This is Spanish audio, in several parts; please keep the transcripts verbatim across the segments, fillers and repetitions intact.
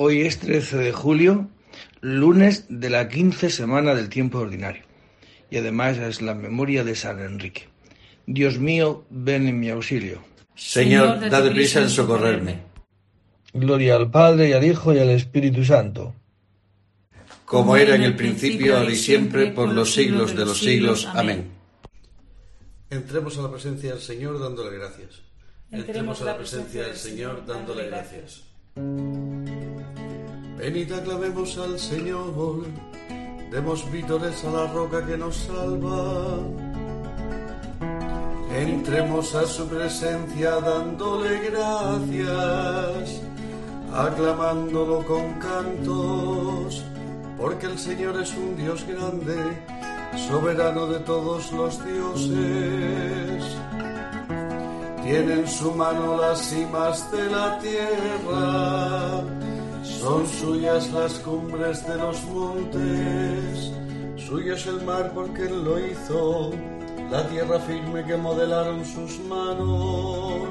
Hoy es trece de julio, lunes de la quince semana del tiempo ordinario, y además es la memoria de San Enrique. Dios mío, ven en mi auxilio. Señor, date prisa en socorrerme. Gloria al Padre, y al Hijo, y al Espíritu Santo. Como era en el principio, ahora y siempre, por los siglos de los siglos. Amén. Entremos a la presencia del Señor dándole gracias. Entremos a la presencia del Señor dándole gracias. Venid, aclamemos al Señor, demos vítores a la roca que nos salva. Entremos a su presencia dándole gracias, aclamándolo con cantos, porque el Señor es un Dios grande, soberano de todos los dioses. Tiene en su mano las cimas de la tierra, son suyas las cumbres de los montes, suyo es el mar porque él lo hizo, la tierra firme que modelaron sus manos.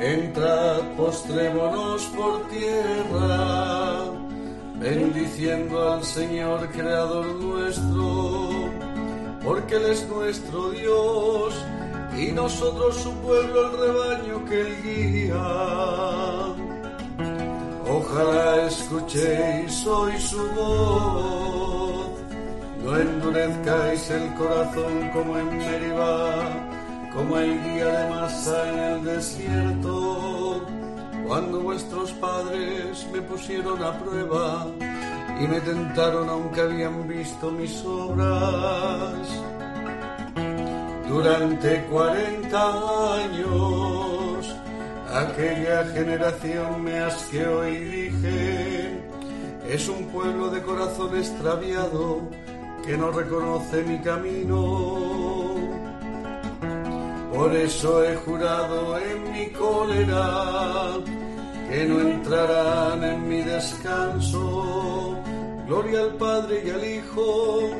Entrad, postrémonos por tierra, bendiciendo al Señor Creador nuestro, porque Él es nuestro Dios, y nosotros su pueblo, el rebaño que Él guía. Ojalá escuchéis hoy su voz, no endurezcáis el corazón como en Meribá, como el día de Masá en el desierto, cuando vuestros padres me pusieron a prueba y me tentaron aunque habían visto mis obras. Durante cuarenta años, aquella generación me asqueó y dije, es un pueblo de corazón extraviado que no reconoce mi camino. Por eso he jurado en mi cólera que no entrarán en mi descanso. Gloria al Padre y al Hijo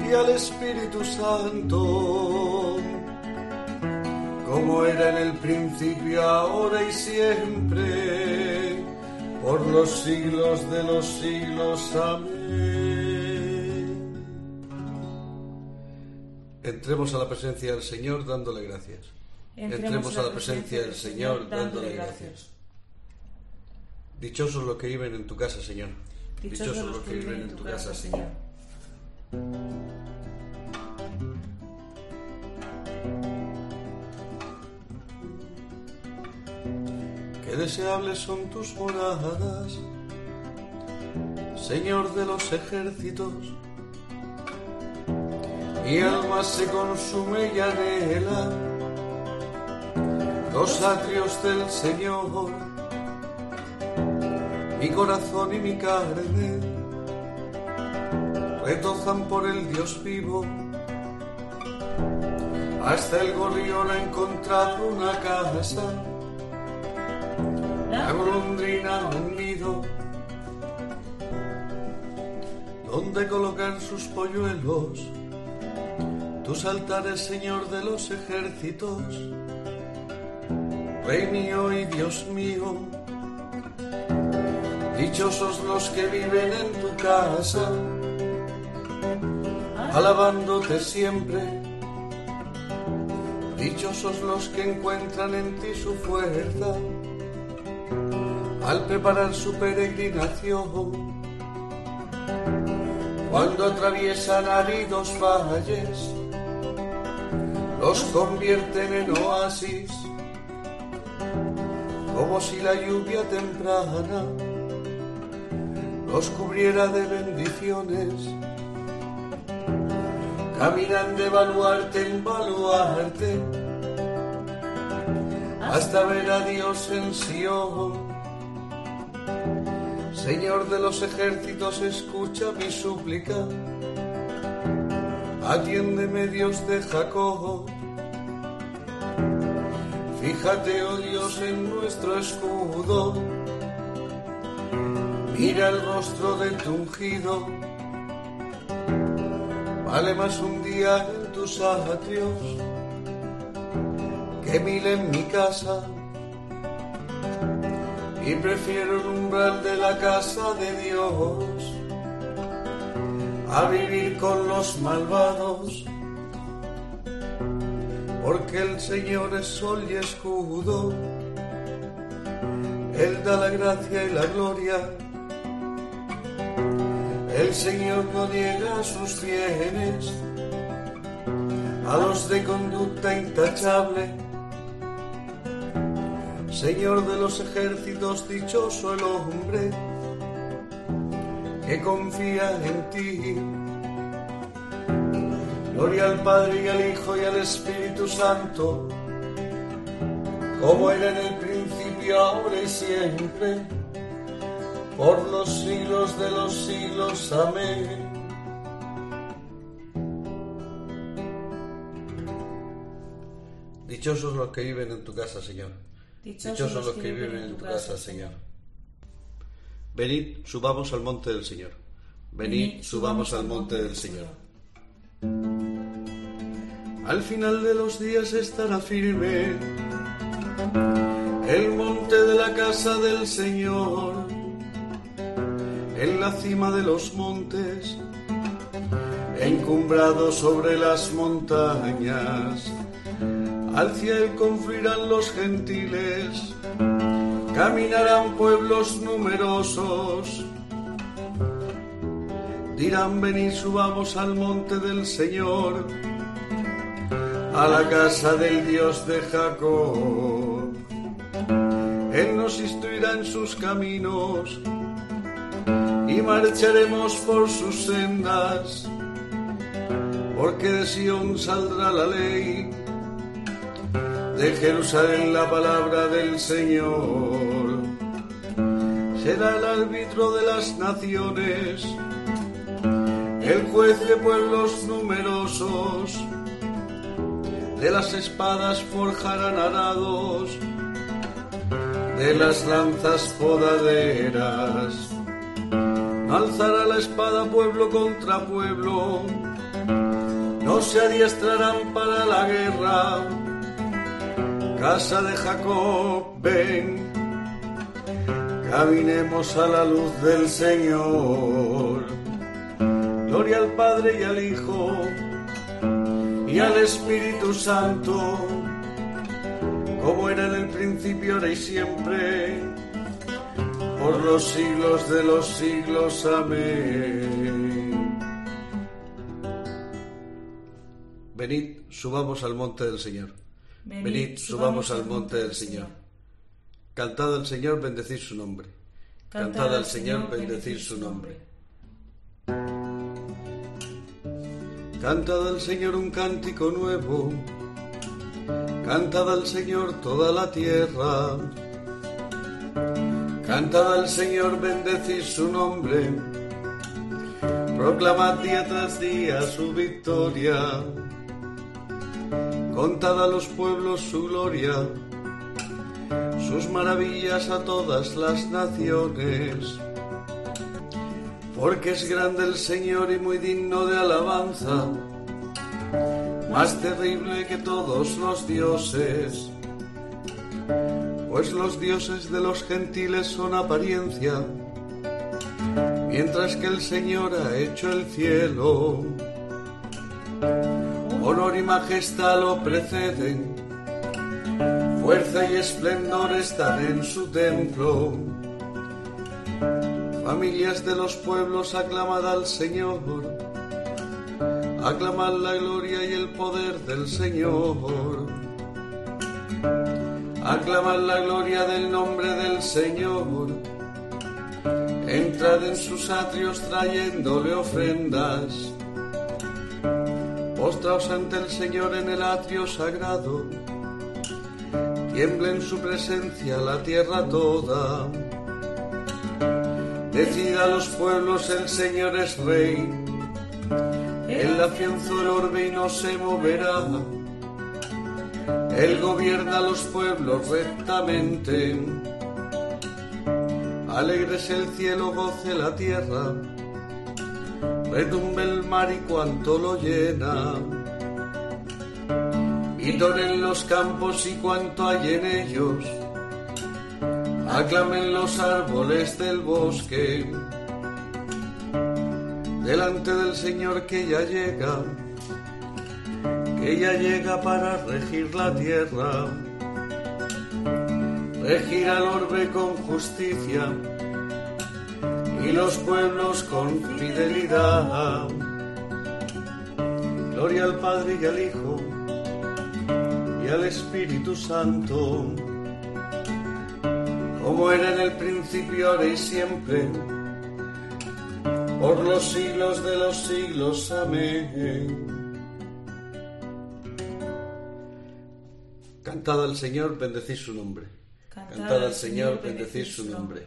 y al Espíritu Santo, como era en el principio, ahora y siempre, por los siglos de los siglos. Amén. Entremos a la presencia del Señor dándole gracias. Entremos a la presencia del Señor dándole gracias. Dichosos los que viven en tu casa, Señor. Dichosos los que viven en tu casa, Señor. Qué deseables son tus moradas, Señor de los ejércitos. Mi alma se consume y anhela los atrios del Señor. Mi corazón y mi carne retozan por el Dios vivo. Hasta el gorrión ha encontrado una casa, la golondrina un nido donde colocar sus polluelos. Tus altares, Señor de los ejércitos, Rey mío y Dios mío. Dichosos los que viven en tu casa, alabándote siempre. Dichosos los que encuentran en ti su fuerza al preparar su peregrinación. Cuando atraviesan áridos valles, los convierten en oasis, como si la lluvia temprana los cubriera de bendiciones. Caminan de baluarte en baluarte hasta ver a Dios en Sion. Señor de los ejércitos, escucha mi súplica, atiéndeme, Dios de Jacob. Fíjate, oh Dios, en nuestro escudo, mira el rostro de tu ungido. Vale más un día en tus atrios que mil en mi casa. Y y prefiero el umbral de la casa de Dios a vivir con los malvados, porque el Señor es sol y escudo, Él da la gracia y la gloria, el Señor no niega sus bienes a los de conducta intachable. Señor de los ejércitos, dichoso el hombre que confía en ti. Gloria al Padre y al Hijo y al Espíritu Santo, como era en el principio, ahora y siempre, por los siglos de los siglos. Amén. Dichosos los que viven en tu casa, Señor. Dichosos, Dichosos los, los que viven en tu casa, casa Señor. Venid, subamos al monte del Señor. Venid, subamos al monte del Señor. Al final de los días estará firme el monte de la casa del Señor, en la cima de los montes, encumbrado sobre las montañas. Hacia él confluirán los gentiles, caminarán pueblos numerosos. Dirán: venid, subamos al monte del Señor, a la casa del Dios de Jacob. Él nos instruirá en sus caminos y marcharemos por sus sendas, porque de Sion saldrá la ley, de Jerusalén la palabra del Señor. Será el árbitro de las naciones, el juez de pueblos numerosos. De las espadas forjarán arados, de las lanzas podaderas. No alzará la espada pueblo contra pueblo, no se adiestrarán para la guerra. Casa de Jacob, ven, caminemos a la luz del Señor. Gloria al Padre y al Hijo y al Espíritu Santo, como era en el principio, ahora y siempre, por los siglos de los siglos. Amén. Venid, subamos al monte del Señor. Venid, subamos al monte del Señor. Cantad al Señor, bendecid su nombre. Cantad al Señor, bendecid su nombre. Cantad al Señor un cántico nuevo. Cantad al Señor toda la tierra. Cantad al Señor, bendecid su nombre. Proclamad día tras día su victoria. Contad a los pueblos su gloria, sus maravillas a todas las naciones. Porque es grande el Señor y muy digno de alabanza, más terrible que todos los dioses. Pues los dioses de los gentiles son apariencia, mientras que el Señor ha hecho el cielo. Honor y majestad lo preceden, fuerza y esplendor están en su templo. Familias de los pueblos, aclamad al Señor, aclamad la gloria y el poder del Señor. Aclamad la gloria del nombre del Señor, entrad en sus atrios trayéndole ofrendas. Postraos ante el Señor en el atrio sagrado, tiembla en su presencia la tierra toda. Decid a los pueblos: el Señor es Rey, Él afianzó el orbe y no se moverá. Él gobierna a los pueblos rectamente. Alégrese el cielo, goce la tierra, retumbe el mar y cuanto lo llena. Vitoren los campos y cuanto hay en ellos. aclamen los árboles del bosque, delante del Señor que ya llega, que ya llega para regir la tierra, regir al orbe con justicia y los pueblos con fidelidad. Gloria al Padre y al Hijo y al Espíritu Santo, como era en el principio, ahora y siempre, por los siglos de los siglos. Amén. Cantad al Señor, bendecid su nombre. Cantad al Señor, bendecid su nombre.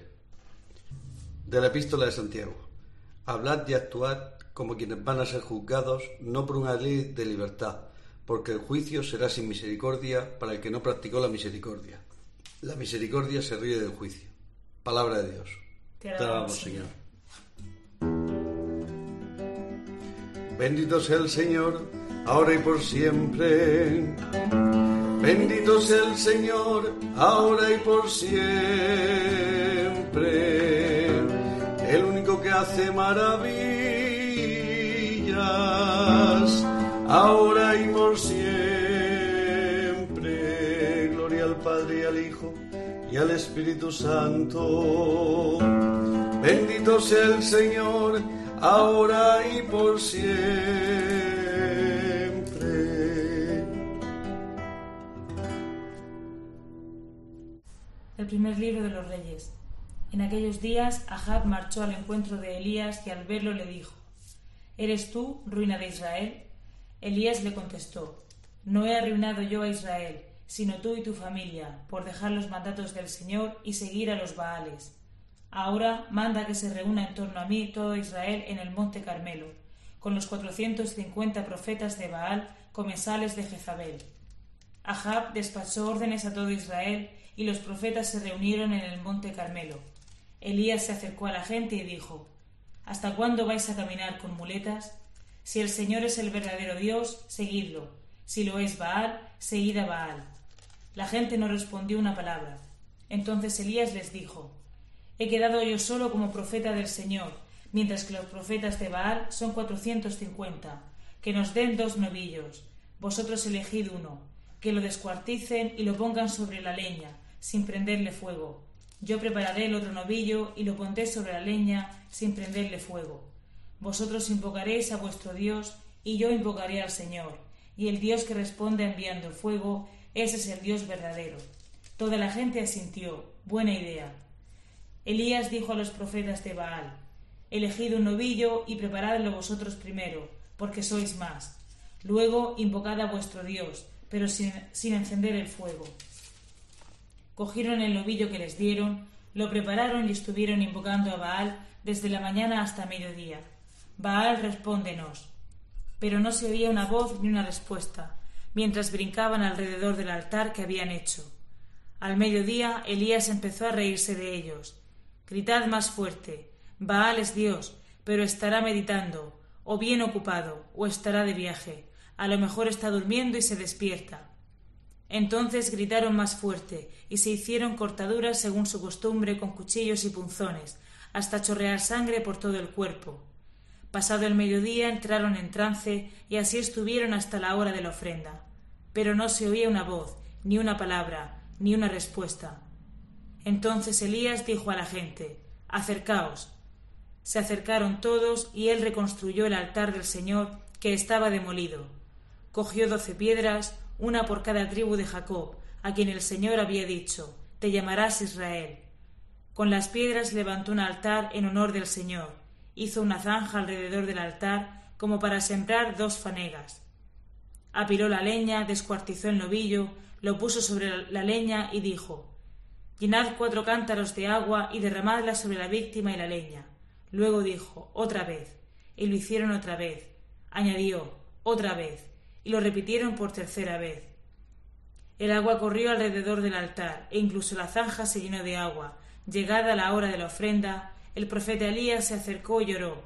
De la Epístola de Santiago. Hablad y actuad como quienes van a ser juzgados, no por una ley de libertad, porque el juicio será sin misericordia para el que no practicó la misericordia. La misericordia se ríe del juicio. Palabra de Dios. Te alabamos, Señor. Bendito sea el Señor, ahora y por siempre. Bendito sea el Señor, ahora y por siempre. El único que hace maravillas, ahora y por siempre. Gloria al Padre y al Hijo y al Espíritu Santo. Bendito sea el Señor, ahora y por siempre. El primer libro de los Reyes. En aquellos días, Ahab marchó al encuentro de Elías y al verlo le dijo: ¿Eres tú, ruina de Israel? Elías le contestó: No he arruinado yo a Israel, sino tú y tu familia, por dejar los mandatos del Señor y seguir a los Baales. Ahora manda que se reúna en torno a mí todo Israel en el monte Carmelo, con los cuatrocientos cincuenta profetas de Baal, comensales de Jezabel. Ahab despachó órdenes a todo Israel, y los profetas se reunieron en el monte Carmelo. Elías se acercó a la gente y dijo: ¿Hasta cuándo vais a caminar con muletas? Si el Señor es el verdadero Dios, seguidlo. Si lo es Baal, seguid a Baal. La gente no respondió una palabra. Entonces Elías les dijo: He quedado yo solo como profeta del Señor, mientras que los profetas de Baal son cuatrocientos cincuenta. Que nos den dos novillos, vosotros elegid uno, que lo descuarticen y lo pongan sobre la leña, sin prenderle fuego. Yo prepararé el otro novillo y lo pondré sobre la leña, sin prenderle fuego. Vosotros invocaréis a vuestro Dios, y yo invocaré al Señor, y el Dios que responde enviando fuego, ese es el Dios verdadero. Toda la gente asintió: buena idea. Elías dijo a los profetas de Baal: Elegid un novillo y preparadlo vosotros primero, porque sois más. Luego invocad a vuestro Dios, pero sin, sin encender el fuego. Cogieron el novillo que les dieron, lo prepararon y estuvieron invocando a Baal desde la mañana hasta mediodía. Baal, respóndenos. Pero no se oía una voz ni una respuesta, mientras brincaban alrededor del altar que habían hecho. Al mediodía, Elías empezó a reírse de ellos. Gritad más fuerte: Baal es Dios, pero estará meditando, o bien ocupado, o estará de viaje. A lo mejor está durmiendo y se despierta. Entonces gritaron más fuerte, y se hicieron cortaduras según su costumbre con cuchillos y punzones, hasta chorrear sangre por todo el cuerpo. Pasado el mediodía entraron en trance, y así estuvieron hasta la hora de la ofrenda. Pero no se oía una voz, ni una palabra, ni una respuesta. Entonces Elías dijo a la gente: Acercaos. Se acercaron todos, y él reconstruyó el altar del Señor, que estaba demolido. Cogió doce piedras, una por cada tribu de Jacob, a quien el Señor había dicho: Te llamarás Israel. Con las piedras levantó un altar en honor del Señor. Hizo una zanja alrededor del altar, como para sembrar dos fanegas. Apiló la leña, descuartizó el novillo, lo puso sobre la leña y dijo: Llenad cuatro cántaros de agua y derramadla sobre la víctima y la leña. Luego dijo: Otra vez. Y lo hicieron otra vez. Añadió: Otra vez. Y lo repitieron por tercera vez. El agua corrió alrededor del altar, e incluso la zanja se llenó de agua. Llegada la hora de la ofrenda, el profeta Elías se acercó y lloró: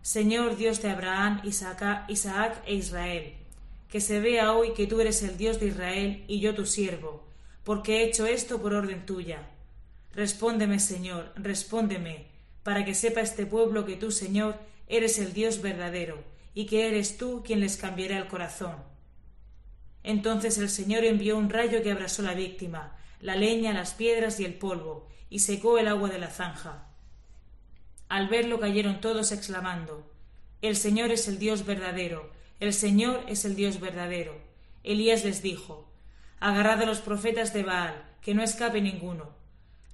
Señor Dios de Abraham, Isaac, Isaac e Israel, que se vea hoy que tú eres el Dios de Israel y yo tu siervo, porque he hecho esto por orden tuya. Respóndeme, Señor, respóndeme, para que sepa este pueblo que tú, Señor, eres el Dios verdadero, y que eres tú quien les cambiará el corazón. Entonces el Señor envió un rayo que abrasó la víctima, la leña, las piedras y el polvo, y secó el agua de la zanja. Al verlo cayeron todos exclamando: «El Señor es el Dios verdadero, el Señor es el Dios verdadero». Elías les dijo: «Agarrad a los profetas de Baal, que no escape ninguno».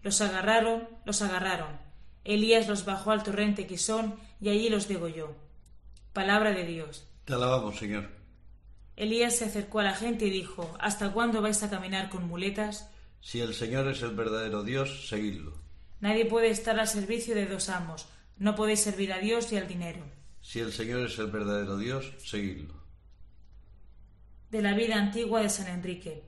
Los agarraron, los agarraron. Elías los bajó al torrente Quisón y allí los degolló. Palabra de Dios. Te alabamos, Señor. Elías se acercó a la gente y dijo: ¿Hasta cuándo vais a caminar con muletas? Si el Señor es el verdadero Dios, seguidlo. Nadie puede estar al servicio de dos amos. No podéis servir a Dios y al dinero. Si el Señor es el verdadero Dios, seguidlo. De la vida antigua de San Enrique.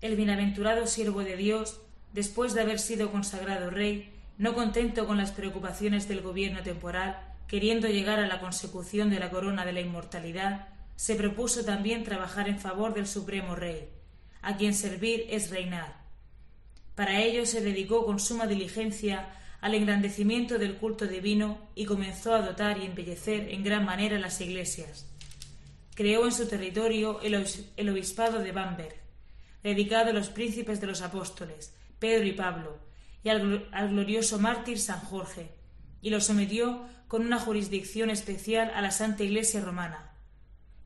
El bienaventurado siervo de Dios, después de haber sido consagrado rey, no contento con las preocupaciones del gobierno temporal, queriendo llegar a la consecución de la corona de la inmortalidad, se propuso también trabajar en favor del supremo rey, a quien servir es reinar. Para ello se dedicó con suma diligencia al engrandecimiento del culto divino y comenzó a dotar y embellecer en gran manera las iglesias. Creó en su territorio el obispado de Bamberg, dedicado a los príncipes de los apóstoles, Pedro y Pablo, y al, al glorioso mártir San Jorge, y lo sometió con una jurisdicción especial a la Santa Iglesia Romana.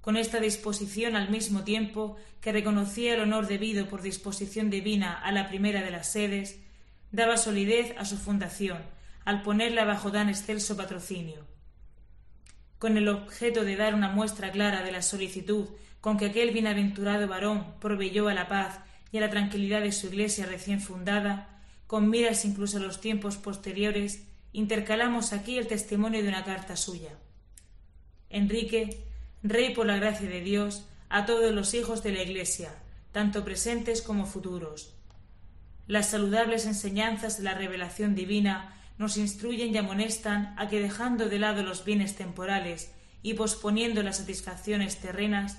Con esta disposición, al mismo tiempo que reconocía el honor debido por disposición divina a la primera de las sedes, daba solidez a su fundación, al ponerla bajo tan excelso patrocinio. Con el objeto de dar una muestra clara de la solicitud con que aquel bienaventurado varón proveyó a la paz y a la tranquilidad de su iglesia recién fundada, con miras incluso a los tiempos posteriores, intercalamos aquí el testimonio de una carta suya. Enrique, rey por la gracia de Dios, a todos los hijos de la Iglesia, tanto presentes como futuros. Las saludables enseñanzas de la revelación divina nos instruyen y amonestan a que, dejando de lado los bienes temporales y posponiendo las satisfacciones terrenas,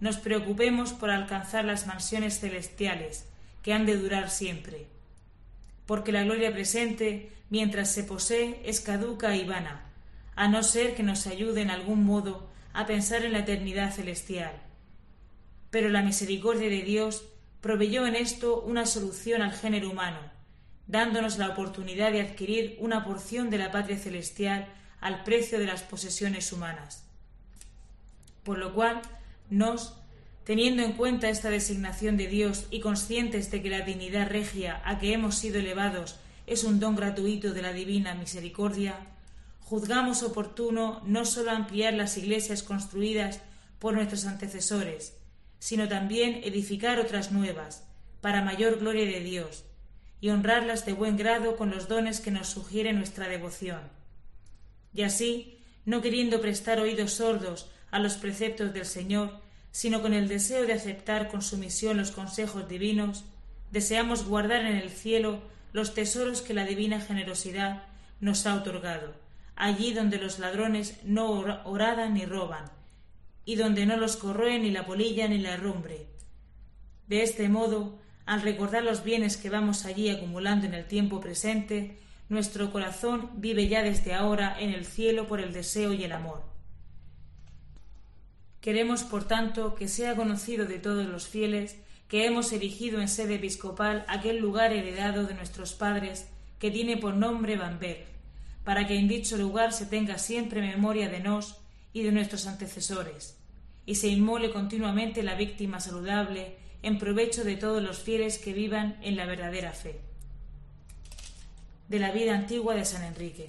nos preocupemos por alcanzar las mansiones celestiales, que han de durar siempre. Porque la gloria presente, mientras se posee, es caduca y vana, a no ser que nos ayude en algún modo a pensar en la eternidad celestial. Pero la misericordia de Dios proveyó en esto una solución al género humano, dándonos la oportunidad de adquirir una porción de la patria celestial al precio de las posesiones humanas. Por lo cual, nos, teniendo en cuenta esta designación de Dios y conscientes de que la dignidad regia a que hemos sido elevados es un don gratuito de la divina misericordia, juzgamos oportuno no sólo ampliar las iglesias construidas por nuestros antecesores, sino también edificar otras nuevas, para mayor gloria de Dios, y honrarlas de buen grado con los dones que nos sugiere nuestra devoción. Y así, no queriendo prestar oídos sordos a los preceptos del Señor, sino con el deseo de aceptar con sumisión los consejos divinos, deseamos guardar en el cielo los tesoros que la divina generosidad nos ha otorgado, allí donde los ladrones no horadan ni roban, y donde no los corroe ni la polilla ni la herrumbre. De este modo, al recordar los bienes que vamos allí acumulando en el tiempo presente, nuestro corazón vive ya desde ahora en el cielo por el deseo y el amor. Queremos, por tanto, que sea conocido de todos los fieles que hemos erigido en sede episcopal aquel lugar heredado de nuestros padres que tiene por nombre Bamberg, para que en dicho lugar se tenga siempre memoria de nos y de nuestros antecesores, y se inmole continuamente la víctima saludable en provecho de todos los fieles que vivan en la verdadera fe. De la vida antigua de San Enrique.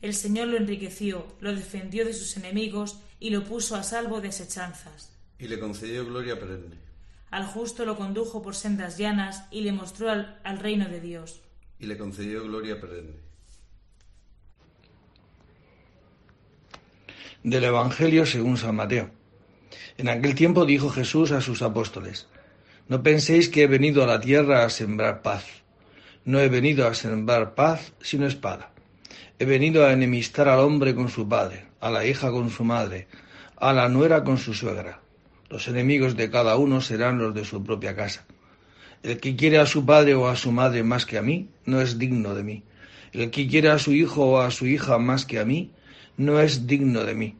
El Señor lo enriqueció, lo defendió de sus enemigos y lo puso a salvo de asechanzas. Y le concedió gloria perenne. Al justo lo condujo por sendas llanas y le mostró al, al reino de Dios. Y le concedió gloria perenne. Del Evangelio según San Mateo. En aquel tiempo dijo Jesús a sus apóstoles: No penséis que he venido a la tierra a sembrar paz. No he venido a sembrar paz, sino espada. He venido a enemistar al hombre con su padre, a la hija con su madre, a la nuera con su suegra. Los enemigos de cada uno serán los de su propia casa. El que quiere a su padre o a su madre más que a mí, no es digno de mí. El que quiere a su hijo o a su hija más que a mí, no es digno de mí.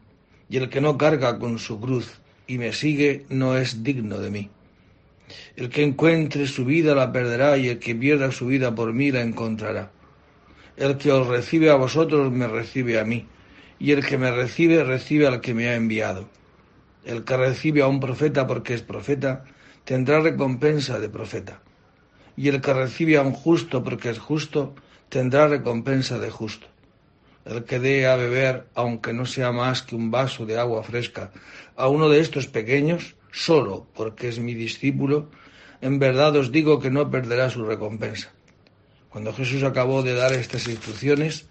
Y el que no carga con su cruz y me sigue, no es digno de mí. El que encuentre su vida la perderá, y el que pierda su vida por mí la encontrará. El que os recibe a vosotros, me recibe a mí. Y el que me recibe, recibe al que me ha enviado. El que recibe a un profeta porque es profeta, tendrá recompensa de profeta. Y el que recibe a un justo porque es justo, tendrá recompensa de justo. El que dé a beber, aunque no sea más que un vaso de agua fresca, a uno de estos pequeños, solo porque es mi discípulo, en verdad os digo que no perderá su recompensa. Cuando Jesús acabó de dar estas instrucciones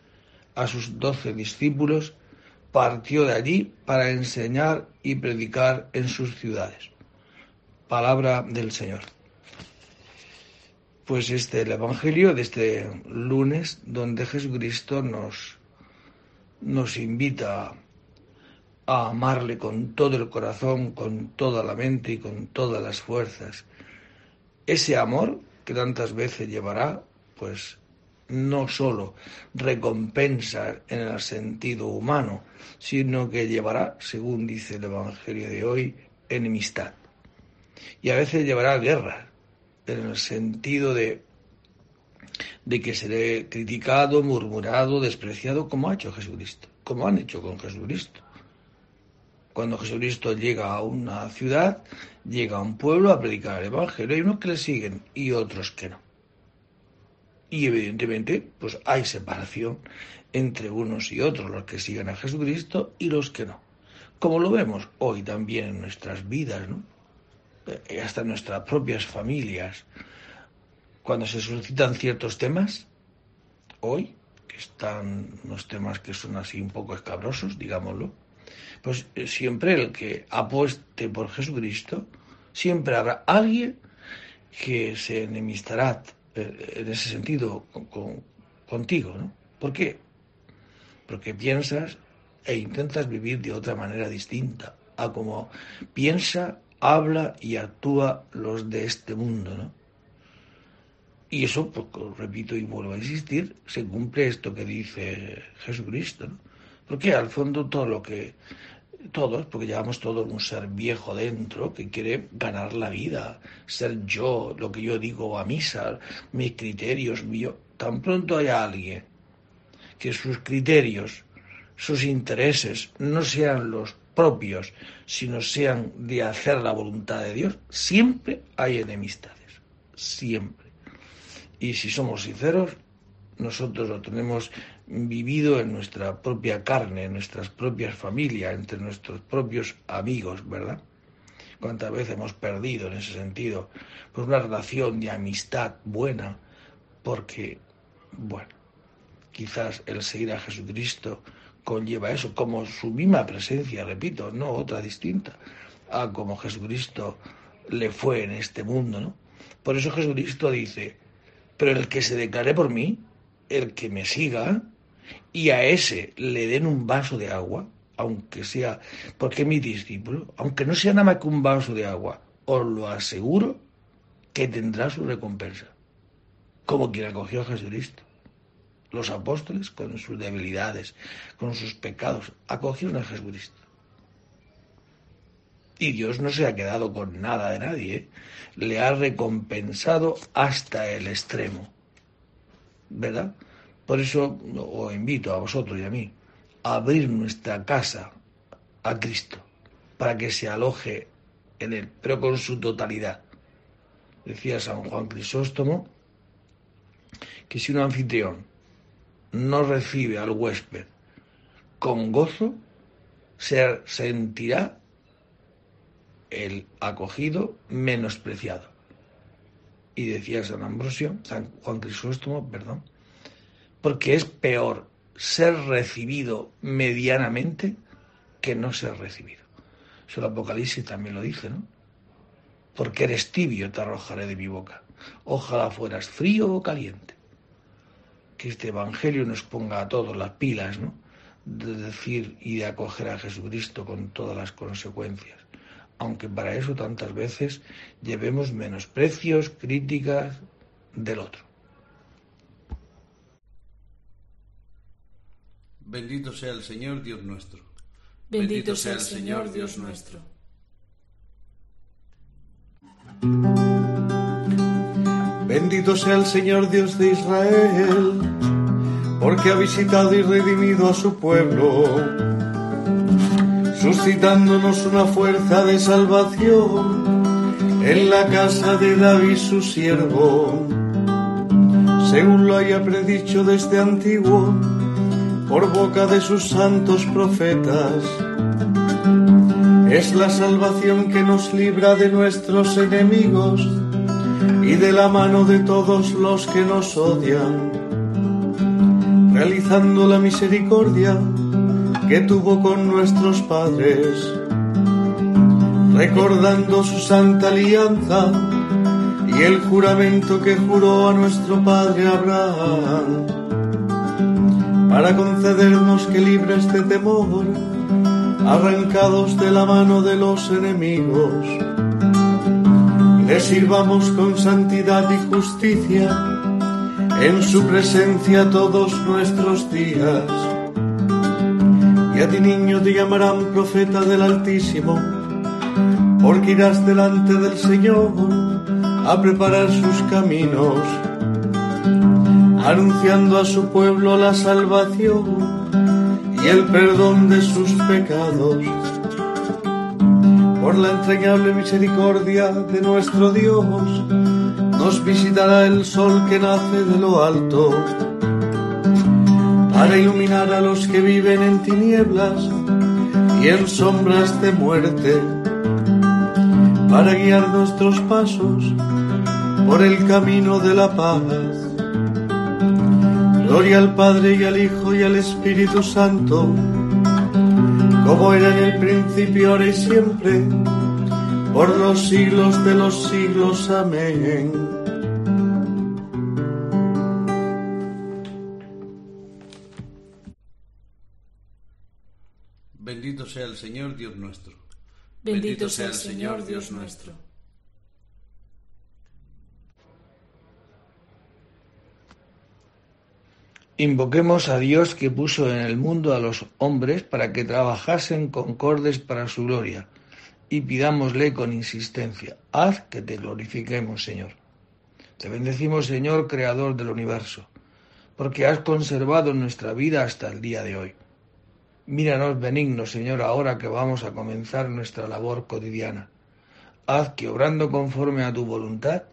a sus doce discípulos, partió de allí para enseñar y predicar en sus ciudades. Palabra del Señor. Pues este es el Evangelio de este lunes, donde Jesucristo nos, nos invita a amarle con todo el corazón, con toda la mente y con todas las fuerzas. Ese amor que tantas veces llevará, pues, no solo recompensa en el sentido humano, sino que llevará, según dice el Evangelio de hoy, enemistad. Y a veces llevará guerra, en el sentido de, de que seré criticado, murmurado, despreciado, como ha hecho Jesucristo, como han hecho con Jesucristo. Cuando Jesucristo llega a una ciudad, llega a un pueblo a predicar el Evangelio, hay unos que le siguen y otros que no. Y evidentemente, pues hay separación entre unos y otros, los que siguen a Jesucristo y los que no. Como lo vemos hoy también en nuestras vidas, ¿no? Hasta en nuestras propias familias, cuando se suscitan ciertos temas, hoy, que están unos temas que son así un poco escabrosos, digámoslo, pues siempre el que apueste por Jesucristo, siempre habrá alguien que se enemistará en ese sentido con, con, contigo, ¿no? ¿Por qué? Porque piensas e intentas vivir de otra manera distinta a como piensa, habla y actúa los de este mundo, ¿no? Y eso, pues repito y vuelvo a insistir, se cumple esto que dice Jesucristo, ¿no? Porque al fondo todo lo que, todos, porque llevamos todos un ser viejo dentro que quiere ganar la vida, ser yo, lo que yo digo a misa, mis criterios, mío. Tan pronto haya alguien que sus criterios, sus intereses no sean los propios, sino sean de hacer la voluntad de Dios, siempre hay enemistades, siempre. Y si somos sinceros, nosotros lo tenemos vivido en nuestra propia carne, en nuestras propias familias, entre nuestros propios amigos, ¿verdad? ¿Cuántas veces hemos perdido en ese sentido pues una relación de amistad buena? Porque, bueno, quizás el seguir a Jesucristo conlleva eso, como su misma presencia, repito, no otra distinta a como Jesucristo le fue en este mundo, ¿no? Por eso Jesucristo dice, pero el que se declare por mí, el que me siga, y a ese le den un vaso de agua, aunque sea, porque mi discípulo, aunque no sea nada más que un vaso de agua, os lo aseguro que tendrá su recompensa, como quien acogió a Jesucristo. Los apóstoles, con sus debilidades, con sus pecados, acogieron a Jesucristo. Y Dios no se ha quedado con nada de nadie, ¿eh? Le ha recompensado hasta el extremo, ¿verdad? Por eso os invito a vosotros y a mí a abrir nuestra casa a Cristo, para que se aloje en él, pero con su totalidad. Decía San Juan Crisóstomo que si un anfitrión no recibe al huésped con gozo, se sentirá el acogido menospreciado. Y decía San Ambrosio, San Juan Crisóstomo, perdón, porque es peor ser recibido medianamente que no ser recibido. Eso el Apocalipsis también lo dice, ¿no? Porque eres tibio, te arrojaré de mi boca. Ojalá fueras frío o caliente. Que este Evangelio nos ponga a todos las pilas, ¿no? De decir y de acoger a Jesucristo con todas las consecuencias, aunque para eso tantas veces llevemos menosprecios, críticas del otro. Bendito sea el Señor, Dios nuestro. Bendito, Bendito sea el Señor, Dios nuestro. Bendito sea el Señor, Dios de Israel, porque ha visitado y redimido a su pueblo, suscitándonos una fuerza de salvación en la casa de David su siervo, según lo haya predicho desde antiguo por boca de sus santos profetas. Es la salvación que nos libra de nuestros enemigos y de la mano de todos los que nos odian, realizando la misericordia que tuvo con nuestros padres, recordando su santa alianza y el juramento que juró a nuestro padre Abraham, para concedernos que libres de temor, arrancados de la mano de los enemigos, le sirvamos con santidad y justicia en su presencia todos nuestros días. Y a ti, niño, te llamarán profeta del Altísimo, porque irás delante del Señor a preparar sus caminos, anunciando a su pueblo la salvación y el perdón de sus pecados. Por la entrañable misericordia de nuestro Dios, nos visitará el sol que nace de lo alto, para iluminar a los que viven en tinieblas y en sombras de muerte, para guiar nuestros pasos por el camino de la paz. Gloria al Padre, y al Hijo, y al Espíritu Santo, como era en el principio, ahora y siempre, por los siglos de los siglos. Amén. Bendito sea el Señor, Dios nuestro. Bendito, Bendito sea el Señor, Dios nuestro. Invoquemos a Dios, que puso en el mundo a los hombres para que trabajasen concordes para su gloria, y pidámosle con insistencia: haz que te glorifiquemos, Señor. Te bendecimos, Señor, Creador del universo, porque has conservado nuestra vida hasta el día de hoy. Míranos benigno, Señor, ahora que vamos a comenzar nuestra labor cotidiana. Haz que, obrando conforme a tu voluntad,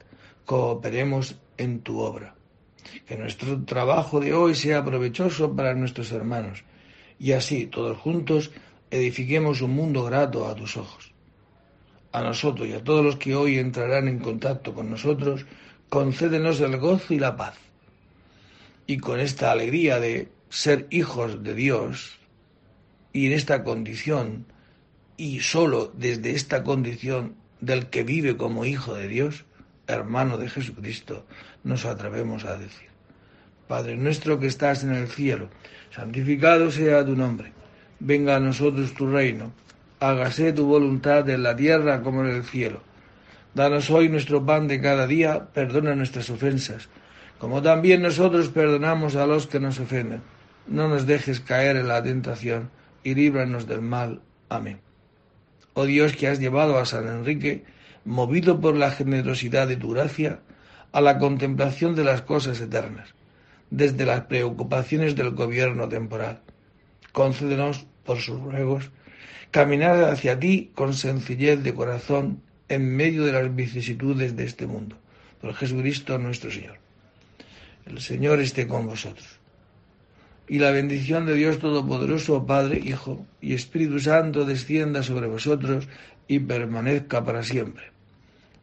cooperemos en tu obra. Que nuestro trabajo de hoy sea provechoso para nuestros hermanos, y así, todos juntos, edifiquemos un mundo grato a tus ojos. A nosotros y a todos los que hoy entrarán en contacto con nosotros, concédenos el gozo y la paz. Y con esta alegría de ser hijos de Dios, y en esta condición, y solo desde esta condición del que vive como hijo de Dios, hermano de Jesucristo, nos atrevemos a decir: Padre nuestro que estás en el cielo, santificado sea tu nombre, venga a nosotros tu reino, hágase tu voluntad en la tierra como en el cielo. Danos hoy nuestro pan de cada día, perdona nuestras ofensas, como también nosotros perdonamos a los que nos ofenden. No nos dejes caer en la tentación y líbranos del mal. Amén. Oh Dios, que has llevado a San Enrique, movido por la generosidad de tu gracia, a la contemplación de las cosas eternas, desde las preocupaciones del gobierno temporal, concédenos, por sus ruegos, caminar hacia ti con sencillez de corazón en medio de las vicisitudes de este mundo. Por Jesucristo nuestro Señor. El Señor esté con vosotros. Y la bendición de Dios Todopoderoso, Padre, Hijo y Espíritu Santo, descienda sobre vosotros y permanezca para siempre.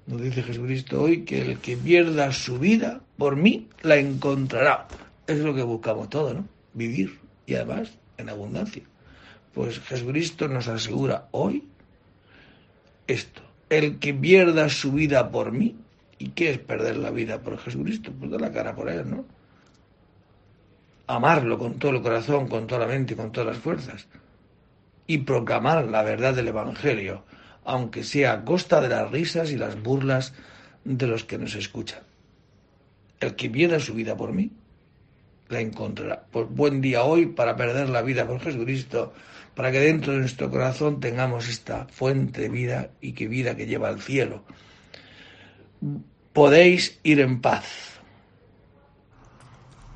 Nos dice Jesucristo hoy que el que pierda su vida por mí la encontrará. Es lo que buscamos todos, ¿no? Vivir, y además en abundancia. Pues Jesucristo nos asegura hoy esto: el que pierda su vida por mí. ¿Y qué es perder la vida por Jesucristo? Pues dar la cara por él, ¿no? Amarlo con todo el corazón, con toda la mente y con todas las fuerzas, y proclamar la verdad del Evangelio aunque sea a costa de las risas y las burlas de los que nos escuchan. El que pierda su vida por mí, la encontrará. Pues buen día hoy para perder la vida por Jesucristo, para que dentro de nuestro corazón tengamos esta fuente de vida y que vida que lleva al cielo. Podéis ir en paz.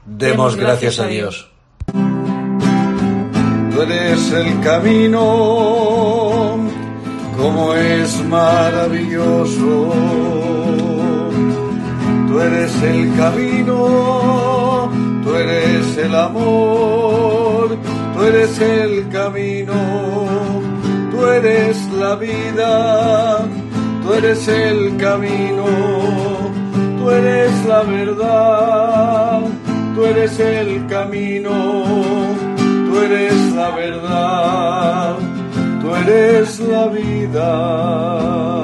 Demos gracias a Dios. Tú eres el camino, como es maravilloso. Tú eres el camino, tú eres el amor, tú eres el camino, tú eres la vida, tú eres el camino, tú eres la verdad, tú eres el camino. Tú eres la verdad, tú eres la vida.